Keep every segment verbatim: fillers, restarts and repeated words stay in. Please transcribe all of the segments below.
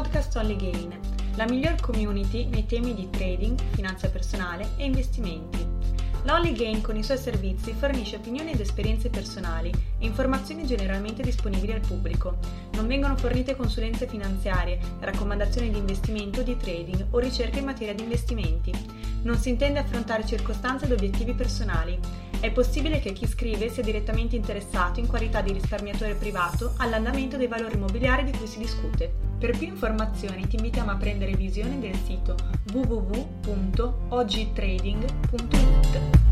podcast Only Gain, la miglior community nei temi di trading, finanza personale e investimenti. La Only Gain con i suoi servizi fornisce opinioni ed esperienze personali e informazioni generalmente disponibili al pubblico. Non vengono fornite consulenze finanziarie, raccomandazioni di investimento, di trading o ricerche in materia di investimenti. Non si intende affrontare circostanze ed obiettivi personali. È possibile che chi scrive sia direttamente interessato in qualità di risparmiatore privato all'andamento dei valori immobiliari di cui si discute. Per più informazioni ti invitiamo a prendere visione del sito w w w punto o g trading punto i t.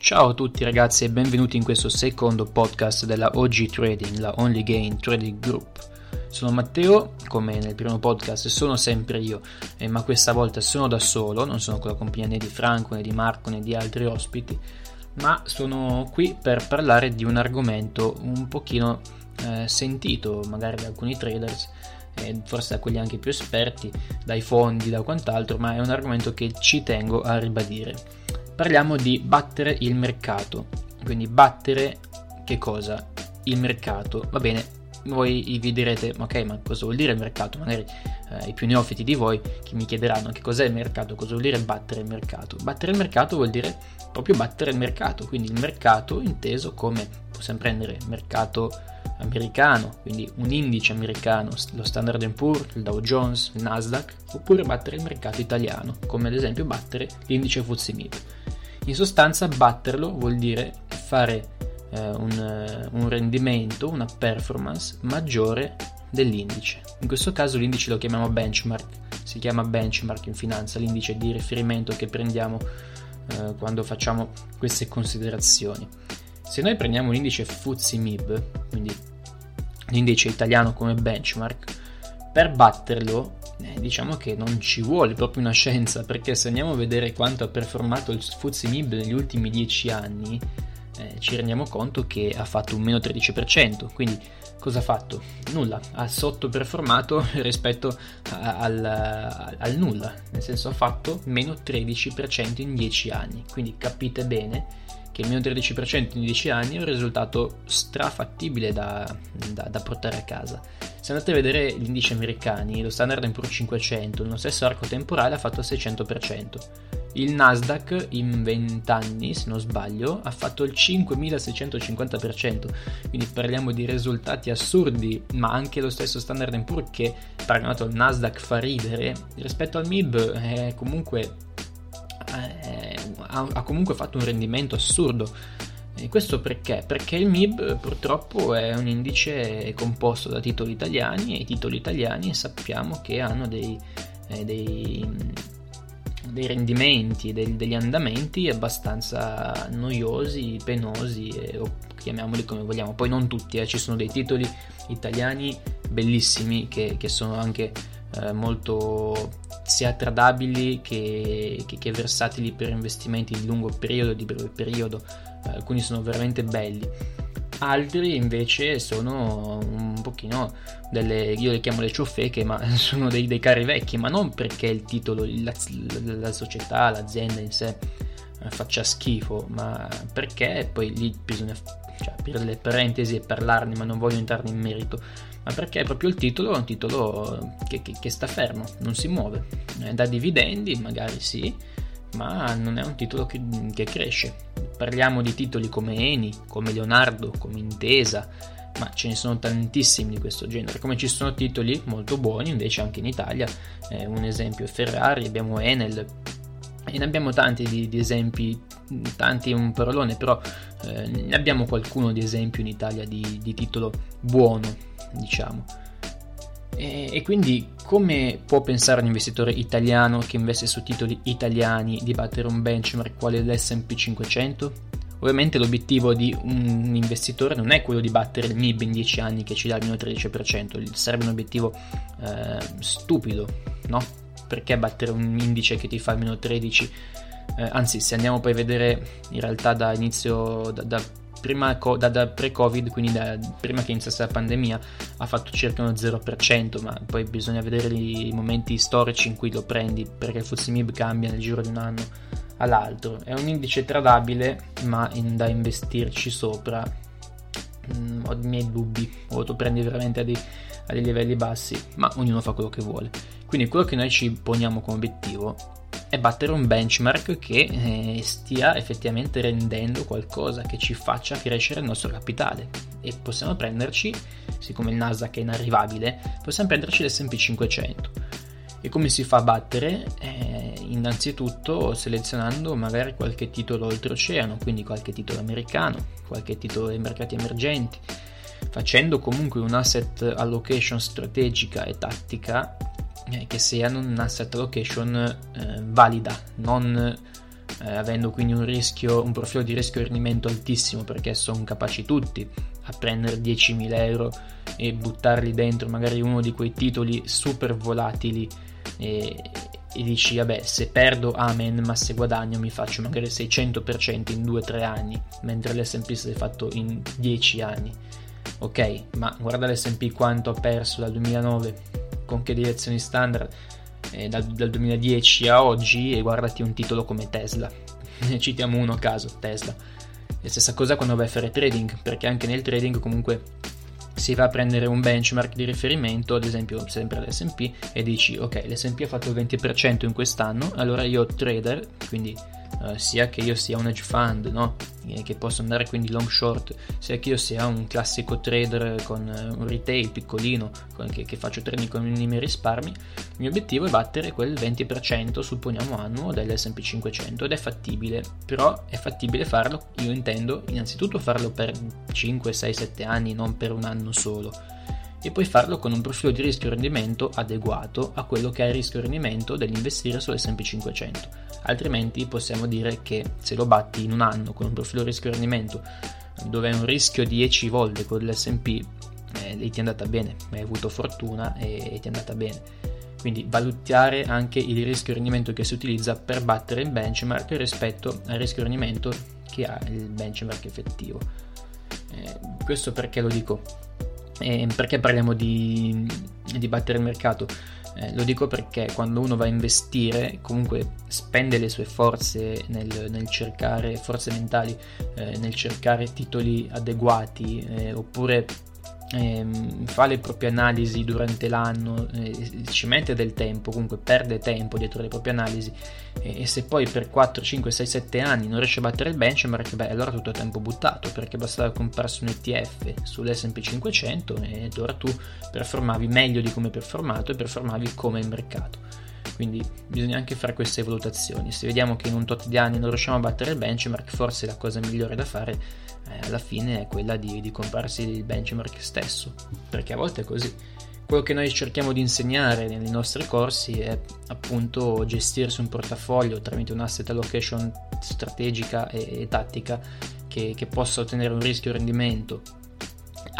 Ciao a tutti ragazzi e benvenuti in questo secondo podcast della O G Trading, la Only Gain Trading Group. Sono Matteo, come nel primo podcast sono sempre io, eh, ma questa volta sono da solo, non sono con la compagnia né di Franco né di Marco né di altri ospiti, ma sono qui per parlare di un argomento un pochino eh, sentito magari da alcuni traders, eh, forse da quelli anche più esperti, dai fondi, da quant'altro, ma è un argomento che ci tengo a ribadire. Parliamo di battere il mercato, quindi battere che cosa? Il mercato, va bene, voi vi direte, ok, ma cosa vuol dire il mercato? Magari eh, i più neofiti di voi che mi chiederanno che cos'è il mercato, cosa vuol dire battere il mercato? Battere il mercato vuol dire proprio battere il mercato, quindi il mercato inteso come, possiamo prendere mercato americano, quindi un indice americano, lo Standard and Poor's, il Dow Jones, il Nasdaq, oppure battere il mercato italiano, come ad esempio battere l'indice F T S E M I B. In sostanza batterlo vuol dire fare eh, un, un rendimento, una performance maggiore dell'indice. In questo caso l'indice lo chiamiamo benchmark, si chiama benchmark in finanza, l'indice di riferimento che prendiamo eh, quando facciamo queste considerazioni. Se noi prendiamo l'indice F T S E M I B, quindi l'indice italiano come benchmark, per batterlo Eh, diciamo che non ci vuole proprio una scienza, perché se andiamo a vedere quanto ha performato il F T S E M I B negli ultimi dieci anni eh, ci rendiamo conto che ha fatto un meno tredici per cento, quindi cosa ha fatto? Nulla, ha sottoperformato rispetto a, al, al, al nulla, nel senso ha fatto meno tredici per cento in dieci anni, quindi capite bene che il meno tredici per cento in dieci anni è un risultato strafattibile da, da, da portare a casa. Se andate a vedere gli indici americani, lo Standard and Poor's cinquecento nello stesso arco temporale ha fatto il seicento per cento, il Nasdaq in venti anni se non sbaglio ha fatto il cinquemilaseicentocinquanta per cento, quindi parliamo di risultati assurdi, ma anche lo stesso Standard and Poor's che paragonato al Nasdaq fa ridere, rispetto al M I B è comunque... ha comunque fatto un rendimento assurdo. E questo perché? Perché il M I B purtroppo è un indice composto da titoli italiani e i titoli italiani sappiamo che hanno dei, eh, dei, dei rendimenti, dei, degli andamenti abbastanza noiosi, penosi, eh, o chiamiamoli come vogliamo. Poi non tutti, eh, ci sono dei titoli italiani bellissimi che, che sono anche eh, molto... sia tradabili che, che, che versatili per investimenti di lungo periodo, di breve periodo, alcuni sono veramente belli, altri invece sono un pochino delle, io le chiamo le ciofeche, ma sono dei, dei carri vecchi, ma non perché il titolo, la, la società, l'azienda in sé faccia schifo, ma perché poi lì bisogna, cioè, aprire le parentesi e parlarne, ma non voglio entrarne in merito, ma perché proprio il titolo è un titolo che, che, che sta fermo, non si muove, dà dividendi magari sì, ma non è un titolo che, che cresce. Parliamo di titoli come Eni, come Leonardo, come Intesa, ma ce ne sono tantissimi di questo genere, come ci sono titoli molto buoni invece anche in Italia, eh, un esempio è Ferrari, abbiamo Enel, e ne abbiamo tanti di, di esempi, tanti è un parolone, però eh, ne abbiamo qualcuno di esempio in Italia di, di titolo buono, diciamo. E, e quindi come può pensare un investitore italiano che investe su titoli italiani di battere un benchmark quale l'esse and pi cinquecento? Ovviamente l'obiettivo di un investitore non è quello di battere il M I B in dieci anni che ci dà il meno tredici per cento, sarebbe un obiettivo eh, stupido, no? Perché battere un indice che ti fa meno tredici? Eh, anzi, se andiamo poi a vedere in realtà da inizio da, da prima da, da pre-Covid, quindi da, prima che iniziasse la pandemia, ha fatto circa uno zero per cento, ma poi bisogna vedere i momenti storici in cui lo prendi, perché il F T S E M I B cambia nel giro di un anno all'altro. È un indice tradabile, ma in, da investirci sopra mh, ho i miei dubbi, o lo prendi veramente a dei, a dei livelli bassi, ma ognuno fa quello che vuole. Quindi quello che noi ci poniamo come obiettivo è battere un benchmark che eh, stia effettivamente rendendo qualcosa, che ci faccia crescere il nostro capitale, e possiamo prenderci, siccome il Nasdaq è inarrivabile, possiamo prenderci l'esse and pi cinquecento. E come si fa a battere? Eh, innanzitutto selezionando magari qualche titolo oltreoceano, quindi qualche titolo americano, qualche titolo dei mercati emergenti, facendo comunque un asset allocation strategica e tattica che siano un asset allocation eh, valida, non eh, avendo quindi un rischio, un profilo di rischio e rendimento altissimo, perché sono capaci tutti a prendere diecimila euro e buttarli dentro magari uno di quei titoli super volatili e, e dici vabbè, se perdo amen, ma se guadagno mi faccio magari il seicento per cento in due tre anni, mentre l'esse and pi si è fatto in dieci anni. Ok, ma guarda l'esse and pi quanto ha perso dal duemilanove con che direzioni standard eh, dal, dal duemiladieci a oggi, e guardati un titolo come Tesla. Ne citiamo uno a caso, Tesla. E stessa cosa quando vai a fare trading, perché anche nel trading comunque si va a prendere un benchmark di riferimento, ad esempio sempre l'esse and pi, e dici ok, l'esse and pi ha fatto il venti per cento in quest'anno, allora io trader, quindi eh, sia che io sia un hedge fund, no? Eh, che posso andare quindi long short, sia che io sia un classico trader con eh, un retail piccolino, con, che, che faccio trading con i miei risparmi, il mio obiettivo è battere quel venti per cento, supponiamo annuo, dell'esse and pi cinquecento, ed è fattibile. Però è fattibile farlo, io intendo innanzitutto farlo per cinque, sei, sette anni, non per un anno solo, e poi farlo con un profilo di rischio rendimento adeguato a quello che è il rischio rendimento dell'investire sull'esse and pi cinquecento. Altrimenti possiamo dire che se lo batti in un anno con un profilo rischio rendimento dove è un rischio dieci volte con l'esse and pi, eh, lì ti è andata bene, hai avuto fortuna e, e ti è andata bene. Quindi valutare anche il rischio rendimento che si utilizza per battere il benchmark rispetto al rischio rendimento che ha il benchmark effettivo. Eh, questo perché lo dico? E perché parliamo di, di battere il mercato? Eh, lo dico perché quando uno va a investire comunque spende le sue forze nel, nel cercare forze mentali, eh, nel cercare titoli adeguati, eh, oppure eh, fa le proprie analisi durante l'anno, eh, ci mette del tempo, comunque perde tempo dietro le proprie analisi, eh, e se poi per quattro, cinque, sei, sette anni non riesce a battere il benchmark, beh, allora tutto è tempo buttato, perché bastava comprarsi un E T F sull'esse and pi cinquecento e allora tu performavi meglio di come performato e performavi come il mercato. Quindi bisogna anche fare queste valutazioni. Se vediamo che in un tot di anni non riusciamo a battere il benchmark, forse la cosa migliore da fare eh, alla fine è quella di, di comprarsi il benchmark stesso, perché a volte è così. Quello che noi cerchiamo di insegnare nei nostri corsi è appunto gestirsi un portafoglio tramite un asset allocation strategica e, e tattica che, che possa ottenere un rischio rendimento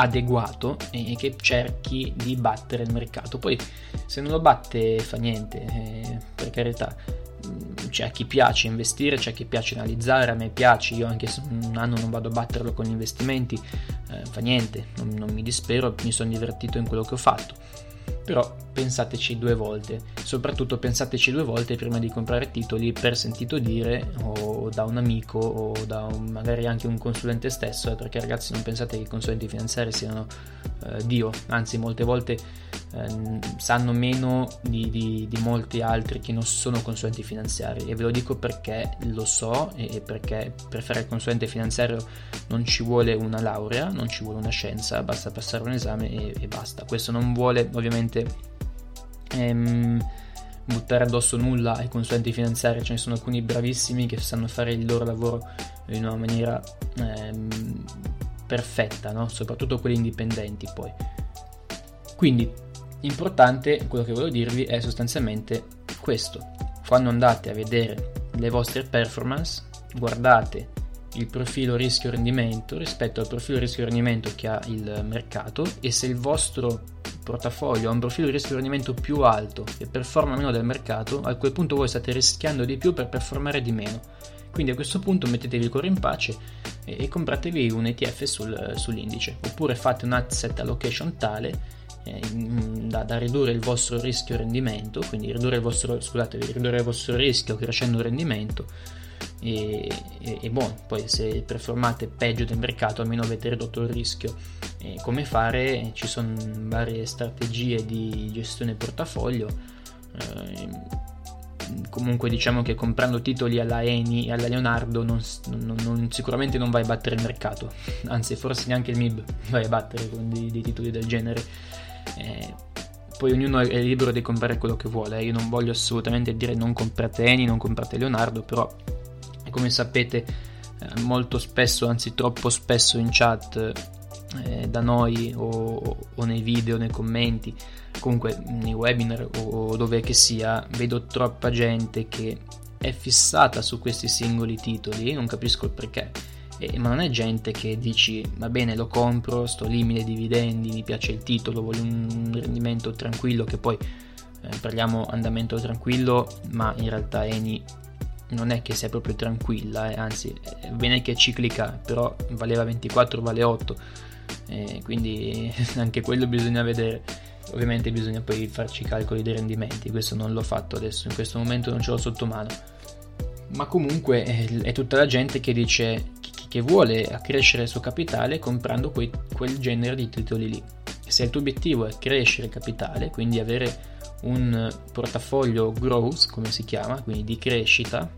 adeguato e che cerchi di battere il mercato. Poi se non lo batte fa niente, eh, per carità, c'è a chi piace investire, c'è a chi piace analizzare, a me piace, io anche se un anno non vado a batterlo con gli investimenti, eh, fa niente, non, non mi dispero, mi sono divertito in quello che ho fatto. Però pensateci due volte, soprattutto pensateci due volte prima di comprare titoli per sentito dire o da un amico o da un, magari anche un consulente stesso, perché ragazzi non pensate che i consulenti finanziari siano eh, Dio, anzi molte volte eh, sanno meno di, di, di molti altri che non sono consulenti finanziari, e ve lo dico perché lo so, e perché per fare il consulente finanziario non ci vuole una laurea, non ci vuole una scienza, basta passare un esame e, e basta. Questo non vuole ovviamente Ehm, buttare addosso nulla ai consulenti finanziari, ce ne sono alcuni bravissimi che sanno fare il loro lavoro in una maniera ehm, perfetta, no? Soprattutto quelli indipendenti. Poi quindi importante, quello che volevo dirvi è sostanzialmente questo: quando andate a vedere le vostre performance, guardate il profilo rischio rendimento rispetto al profilo rischio rendimento che ha il mercato, e se il vostro portafoglio ha un profilo di rischio rendimento più alto e performa meno del mercato, a quel punto voi state rischiando di più per performare di meno, Quindi a questo punto mettetevi il cuore in pace e, e compratevi un E T F sul, sull'indice, oppure fate un asset allocation tale eh, da, da ridurre il vostro rischio rendimento, quindi ridurre il vostro, scusatevi, ridurre il vostro rischio crescendo il rendimento. E, e, e buono, poi se performate peggio del mercato almeno avete ridotto il rischio. E come fare? Ci sono varie strategie di gestione portafoglio, eh, comunque diciamo che comprando titoli alla Eni e alla Leonardo non, non, non, sicuramente non vai a battere il mercato, anzi forse neanche il M I B vai a battere con dei, dei titoli del genere. eh, Poi ognuno è libero di comprare quello che vuole. Io non voglio assolutamente dire non comprate Eni, non comprate Leonardo, però come sapete molto spesso, anzi troppo spesso in chat eh, da noi o, o nei video, nei commenti, comunque nei webinar o, o dove che sia, vedo troppa gente che è fissata su questi singoli titoli, non capisco il perché. Eh, ma non è gente che dici va bene, lo compro, sto lì, mi dai dividendi, mi piace il titolo, voglio un rendimento tranquillo, che poi eh, parliamo andamento tranquillo, ma in realtà Eni non è che sia proprio tranquilla, eh, anzi è bene che è ciclica, però valeva ventiquattro, vale otto, eh, quindi anche quello bisogna vedere. Ovviamente bisogna poi farci i calcoli dei rendimenti, questo non l'ho fatto adesso, in questo momento non ce l'ho sotto mano, ma comunque eh, è tutta la gente che dice che vuole accrescere il suo capitale comprando quei, quel genere di titoli lì. Se il tuo obiettivo è crescere capitale, quindi avere un portafoglio growth, come si chiama, quindi di crescita,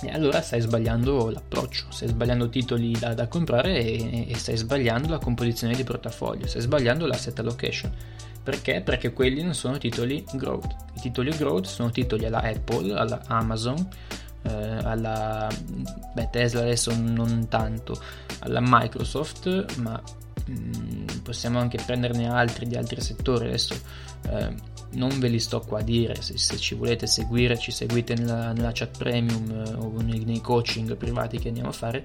e allora stai sbagliando l'approccio, stai sbagliando titoli da, da comprare e, e stai sbagliando la composizione di portafoglio, stai sbagliando l'asset allocation. Perché? Perché quelli non sono titoli growth. I titoli growth sono titoli alla Apple, alla Amazon, alla beh, Tesla adesso non tanto, alla Microsoft, ma mh, possiamo anche prenderne altri di altri settori adesso, eh, non ve li sto qua a dire. Se, se ci volete seguire, ci seguite nella, nella chat premium eh, o nei, nei coaching privati che andiamo a fare,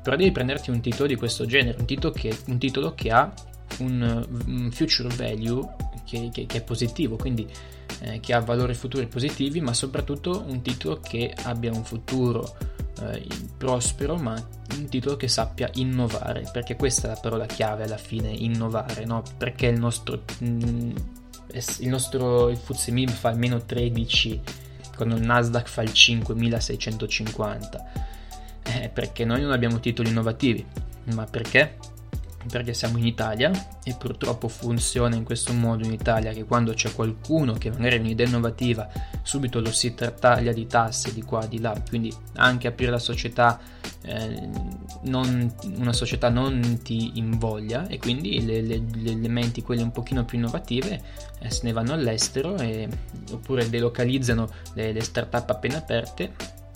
però devi prenderti un titolo di questo genere, un titolo che, un titolo che ha un, un future value che, che, che è positivo, quindi Eh, che ha valori futuri positivi, ma soprattutto un titolo che abbia un futuro eh, prospero, ma un titolo che sappia innovare, perché questa è la parola chiave alla fine, innovare, no? Perché il nostro mh, il nostro il F T S E M I B fa almeno tredici quando il Nasdaq fa il cinquemilaseicentocinquanta, eh, perché noi non abbiamo titoli innovativi. Ma perché? Perché siamo in Italia e purtroppo funziona in questo modo in Italia, che quando c'è qualcuno che magari ha un'idea innovativa subito lo si tartaglia di tasse di qua di là, quindi anche aprire la società, eh, non, una società non ti invoglia, e quindi le, le, le elementi quelle un pochino più innovative eh, se ne vanno all'estero, e, oppure delocalizzano le, le startup appena aperte.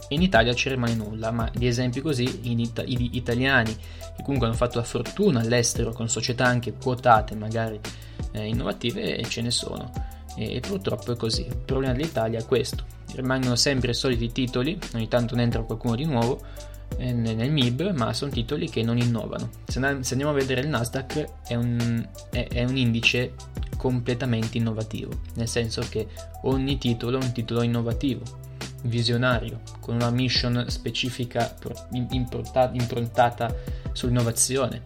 In Italia ci rimane nulla, ma di esempi così in Ita- i- italiani che comunque hanno fatto la fortuna all'estero con società anche quotate magari eh, innovative, e ce ne sono, e, e purtroppo è così. Il problema dell'Italia è questo: rimangono sempre i soliti titoli, ogni tanto ne entra qualcuno di nuovo eh, nel M I B, ma sono titoli che non innovano. Se, and- se andiamo a vedere il Nasdaq è un, è, è un indice completamente innovativo, nel senso che ogni titolo è un titolo innovativo, visionario, con una mission specifica improntata sull'innovazione,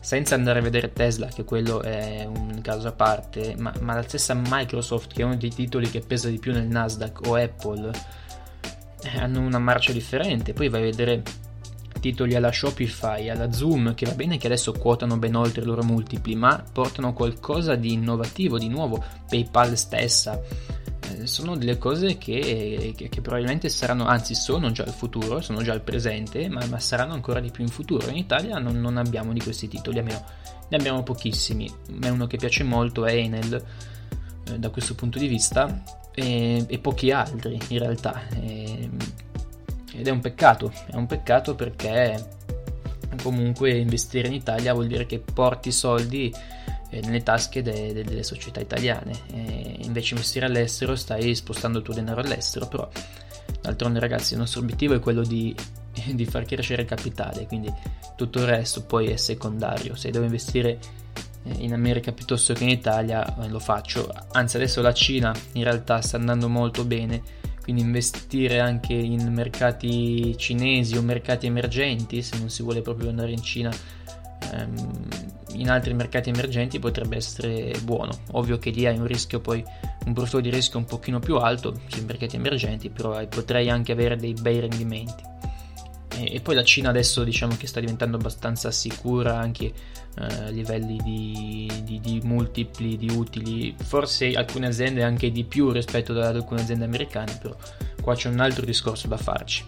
senza andare a vedere Tesla, che quello è un caso a parte, ma, ma la stessa Microsoft, che è uno dei titoli che pesa di più nel Nasdaq, o Apple, eh, hanno una marcia differente. Poi vai a vedere titoli alla Shopify, alla Zoom, che va bene che adesso quotano ben oltre i loro multipli, ma portano qualcosa di innovativo, di nuovo. PayPal stessa, sono delle cose che, che, che probabilmente saranno, anzi sono già il futuro, sono già il presente, ma, ma saranno ancora di più in futuro. In Italia non, non abbiamo di questi titoli, almeno ne abbiamo pochissimi. Ma uno che piace molto è Enel, eh, da questo punto di vista, e, e pochi altri in realtà, e, ed è un peccato, è un peccato perché comunque investire in Italia vuol dire che porti soldi nelle tasche de, de, delle società italiane, e invece investire all'estero stai spostando il tuo denaro all'estero. Però d'altronde ragazzi, il nostro obiettivo è quello di, di far crescere il capitale, quindi tutto il resto poi è secondario. Se devo investire in America piuttosto che in Italia, lo faccio. Anzi adesso la Cina in realtà sta andando molto bene, quindi investire anche in mercati cinesi o mercati emergenti, se non si vuole proprio andare in Cina, ehm, in altri mercati emergenti potrebbe essere buono. Ovvio che lì hai un rischio, poi un profilo di rischio un pochino più alto sui mercati emergenti, però potrei anche avere dei bei rendimenti. E, e poi la Cina adesso diciamo che sta diventando abbastanza sicura anche eh, a livelli di, di, di multipli, di utili, forse alcune aziende anche di più rispetto ad alcune aziende americane, però qua c'è un altro discorso da farci.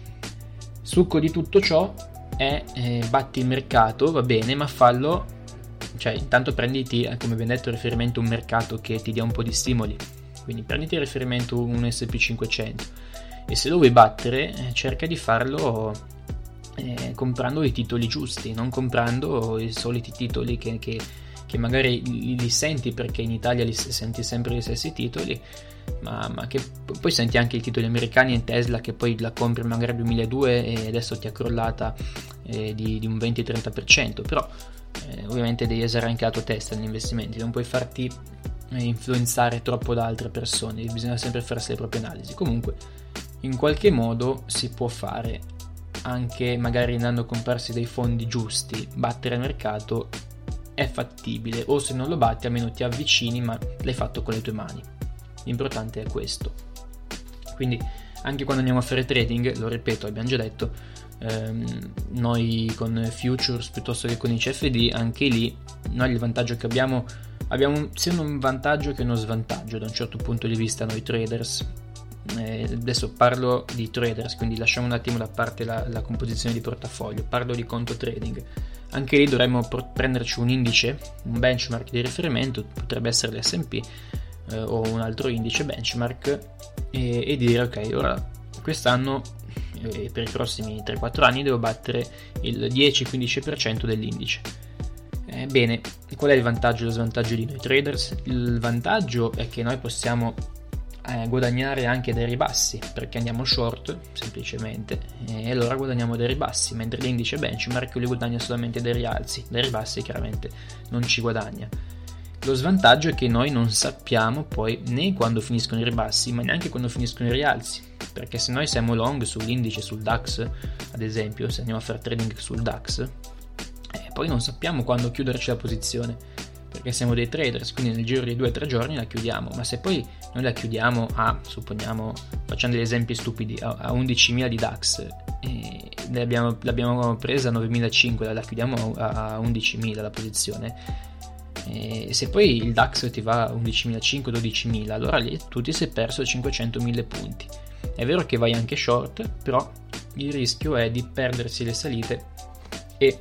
Succo di tutto ciò è eh, batti il mercato, va bene, ma fallo, cioè intanto prenditi, come ben detto, riferimento un mercato che ti dia un po' di stimoli, quindi prenditi riferimento un S and P cinquecento e se lo vuoi battere cerca di farlo eh, comprando i titoli giusti, non comprando i soliti titoli che, che, che magari li, li senti, perché in Italia li senti sempre gli stessi titoli, ma, ma che poi senti anche i titoli americani e Tesla che poi la compri magari a duemiladuecento e adesso ti è crollata eh, di, di un venti-trenta per cento, però Eh, ovviamente devi usare anche la tua testa negli investimenti, non puoi farti eh, influenzare troppo da altre persone, bisogna sempre farsi le proprie analisi. Comunque in qualche modo si può fare, anche magari andando a comprarsi dei fondi giusti, battere il mercato è fattibile, o se non lo batti almeno ti avvicini, ma l'hai fatto con le tue mani, l'importante è questo. Quindi anche quando andiamo a fare trading, lo ripeto, abbiamo già detto, ehm, noi con futures piuttosto che con i C F D, anche lì noi il vantaggio che abbiamo, abbiamo sia un vantaggio che uno svantaggio da un certo punto di vista noi traders, eh, adesso parlo di traders, quindi lasciamo un attimo da parte la, la composizione di portafoglio, parlo di conto trading. Anche lì dovremmo pr- prenderci un indice, un benchmark di riferimento, potrebbe essere l'S and P eh, o un altro indice benchmark, e dire ok, ora quest'anno eh, per i prossimi tre quattro anni devo battere il dieci-quindici per cento dell'indice. Eh, bene, qual è il vantaggio e lo svantaggio di noi traders? Il vantaggio è che noi possiamo eh, guadagnare anche dai ribassi, perché andiamo short semplicemente e allora guadagniamo dai ribassi, mentre l'indice benchmark li guadagna solamente dai rialzi, dai ribassi chiaramente non ci guadagna. Lo svantaggio è che noi non sappiamo poi né quando finiscono i ribassi, ma neanche quando finiscono i rialzi, perché se noi siamo long sull'indice, sul DAX ad esempio, se andiamo a fare trading sul DAX, eh, poi non sappiamo quando chiuderci la posizione, perché siamo dei traders, quindi nel giro di due tre giorni la chiudiamo, ma se poi noi la chiudiamo a, supponiamo, facendo degli esempi stupidi, a, a undicimila di DAX, eh, l'abbiamo, l'abbiamo presa a novemilacinquecento, la chiudiamo a, a undicimila la posizione, e se poi il DAX ti va a undicimilacinquecento-dodicimila, allora lì tu ti sei perso cinquecento-mille punti. È vero che vai anche short, però il rischio è di perdersi le salite e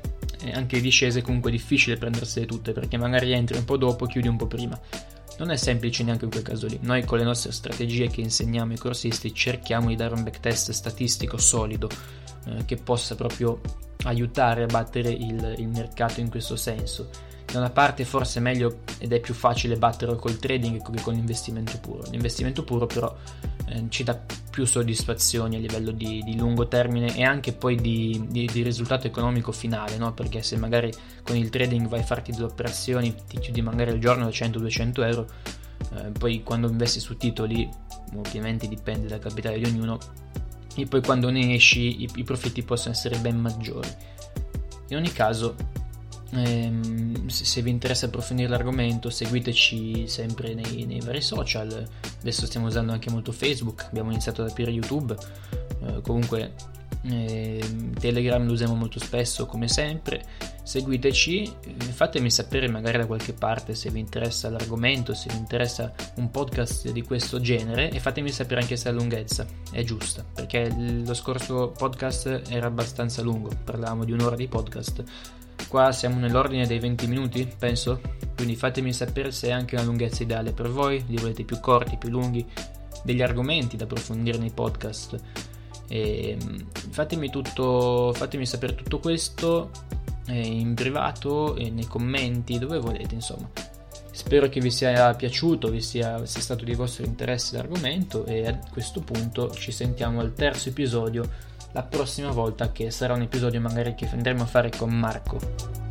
anche le discese, comunque è difficile prendersele tutte, perché magari entri un po' dopo, chiudi un po' prima. Non è semplice neanche in quel caso lì. Noi con le nostre strategie che insegniamo ai corsisti cerchiamo di dare un backtest statistico solido eh, che possa proprio aiutare a battere il, il mercato in questo senso. Da una parte forse è meglio ed è più facile batterlo col trading che con l'investimento puro. L'investimento puro però eh, ci dà più soddisfazioni a livello di, di lungo termine e anche poi di, di, di risultato economico finale, no? Perché se magari con il trading vai a farti due operazioni, ti chiudi magari al giorno cento-duecento euro, eh, poi quando investi su titoli, ovviamente dipende dal capitale di ognuno, e poi quando ne esci i, i profitti possono essere ben maggiori. In ogni caso, se vi interessa approfondire l'argomento, seguiteci sempre nei, nei vari social. Adesso stiamo usando anche molto Facebook, abbiamo iniziato ad aprire YouTube, eh, comunque eh, Telegram lo usiamo molto spesso come sempre. Seguiteci, fatemi sapere magari da qualche parte se vi interessa l'argomento, se vi interessa un podcast di questo genere, e fatemi sapere anche se la lunghezza è giusta, perché lo scorso podcast era abbastanza lungo, parlavamo di un'ora di podcast, qua siamo nell'ordine dei venti minuti penso, quindi fatemi sapere se è anche una lunghezza ideale per voi, li volete più corti, più lunghi, degli argomenti da approfondire nei podcast, e fatemi tutto fatemi sapere tutto questo in privato e nei commenti, dove volete, insomma. Spero che vi sia piaciuto, vi sia, sia stato di vostro interesse l'argomento, e a questo punto ci sentiamo al terzo episodio la prossima volta, che sarà un episodio magari che andremo a fare con Marco.